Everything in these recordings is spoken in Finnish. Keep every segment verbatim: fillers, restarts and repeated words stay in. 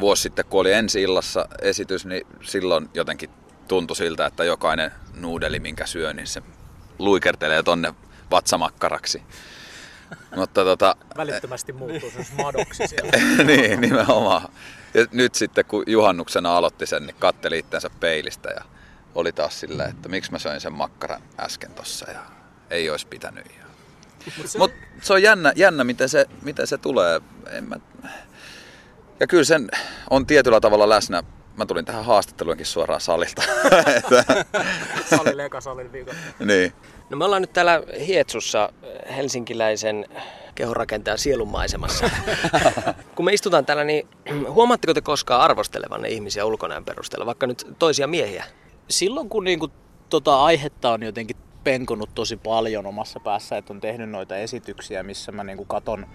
vuosi sitten, kun oli ensi illassa esitys, niin silloin jotenkin tuntui siltä, että jokainen nuudeli, minkä syö, niin se luikertelee tonne vatsamakkaraksi. Mutta tota, välittömästi muuttuu se madoksi siellä. Niin, nimenomaan. Ja nyt sitten, kun juhannuksena aloitti sen, niin katteli itsensä peilistä ja oli taas silleen, että miksi mä söin sen makkaran äsken tossa ja ei olisi pitänyt. Mutta se, Mut se on jännä, jännä miten, se, miten se tulee. En mä... Ja kyllä sen on tietyllä tavalla läsnä. Mä tulin tähän haastatteluinkin suoraan salilta. Salille eka salin viikon. Niin. No me ollaan nyt täällä Hietsussa helsinkiläisen kehorakentajan sielunmaisemassa. Kun me istutaan täällä, niin huomaatteko te koskaan arvostelevanne ihmisiä ulkonäön perusteella, vaikka nyt toisia miehiä? Silloin kun niinku tota aihetta on jotenkin penkonut tosi paljon omassa päässä, että on tehnyt noita esityksiä, missä mä niinku katon,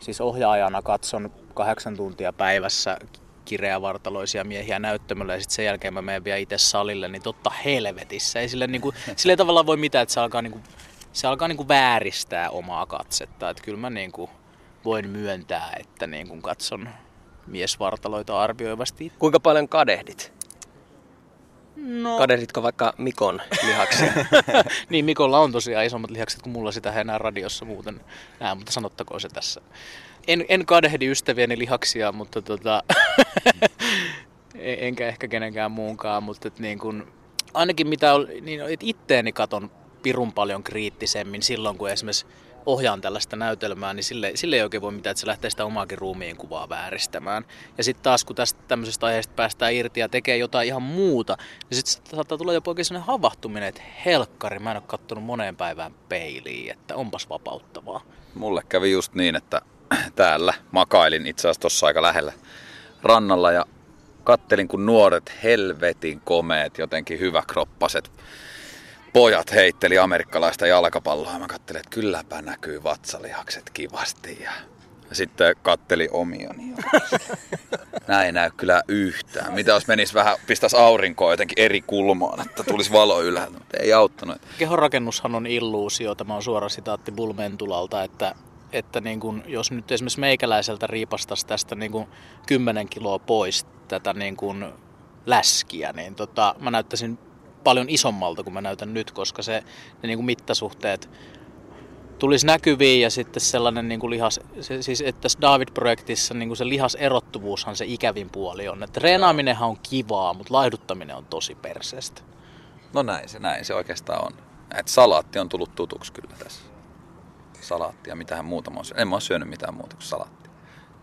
siis ohjaajana katson kahdeksan tuntia päivässä kireävartaloisia miehiä näyttämöllä ja sitten sen jälkeen mä menen vielä itse salille, niin totta helvetissä. Ei sille, niinku, sille tavallaan voi mitään, että se alkaa, niinku, se alkaa niinku vääristää omaa katsetta. Et kyllä mä niinku voin myöntää, että niinku katson miesvartaloita arvioivasti. Kuinka paljon kadehdit? No. Kadehditko vaikka Mikon lihaksia? Niin, Mikolla on tosiaan isommat lihakset kuin mulla, sitä ei enää radiossa muuten näe, mutta sanottakoon se tässä. En, en kadehdi ystävieni lihaksia, mutta tota, enkä ehkä kenenkään muunkaan, mutta et niin kun, ainakin mitä on, niin itteeni katon pirun paljon kriittisemmin silloin, kun esimerkiksi ohjaan tällaista näytelmää, niin sille, sille ei oikein voi mitään, että se lähtee sitä omaakin ruumiin kuvaa vääristämään. Ja sitten taas, kun tästä tämmöisestä aiheesta päästään irti ja tekee jotain ihan muuta, niin sitten saattaa tulla jopa oikein sellainen havahtuminen, että helkkari, mä en ole kattonut moneen päivään peiliin, että onpas vapauttavaa. Mulle kävi just niin, että täällä makailin itse asiassa tuossa aika lähellä rannalla ja kattelin, kun nuoret helvetin komeet, jotenkin hyväkroppaset pojat heitteli amerikkalaista jalkapalloa ja mä kattelin, että kylläpä näkyy vatsalihakset kivasti ja sitten katteli omiani. Näin ei näy kyllä yhtään. Mitä jos menisi vähän, pistäisi aurinkoa jotenkin eri kulmaan, että tulisi valo ylhäältä, mutta ei auttanut. Kehonrakennushan on illuusio, tämä on suora sitaatti Bulmentulalta, että että niin kun, jos nyt esimerkiksi meikäläiseltä riipastaisi tästä niin kun kymmenen kiloa pois tätä niin kun läskiä, niin tota, mä näyttäisin paljon isommalta kuin mä näytän nyt, koska se, ne niin kun mittasuhteet tulisi näkyviin ja sitten sellainen niin kun lihas, se, siis että tässä David-projektissa niin kun se lihaserottuvuushan se ikävin puoli on. Että treenaaminenhan on kivaa, mutta laihduttaminen on tosi perseestä. No näin se, näin se oikeastaan on. Et salaatti on tullut tutuksi kyllä tässä. Salaattia, mitähän muuta mä oon syönyt. En mä oon syönyt mitään muuta kuin salaattia.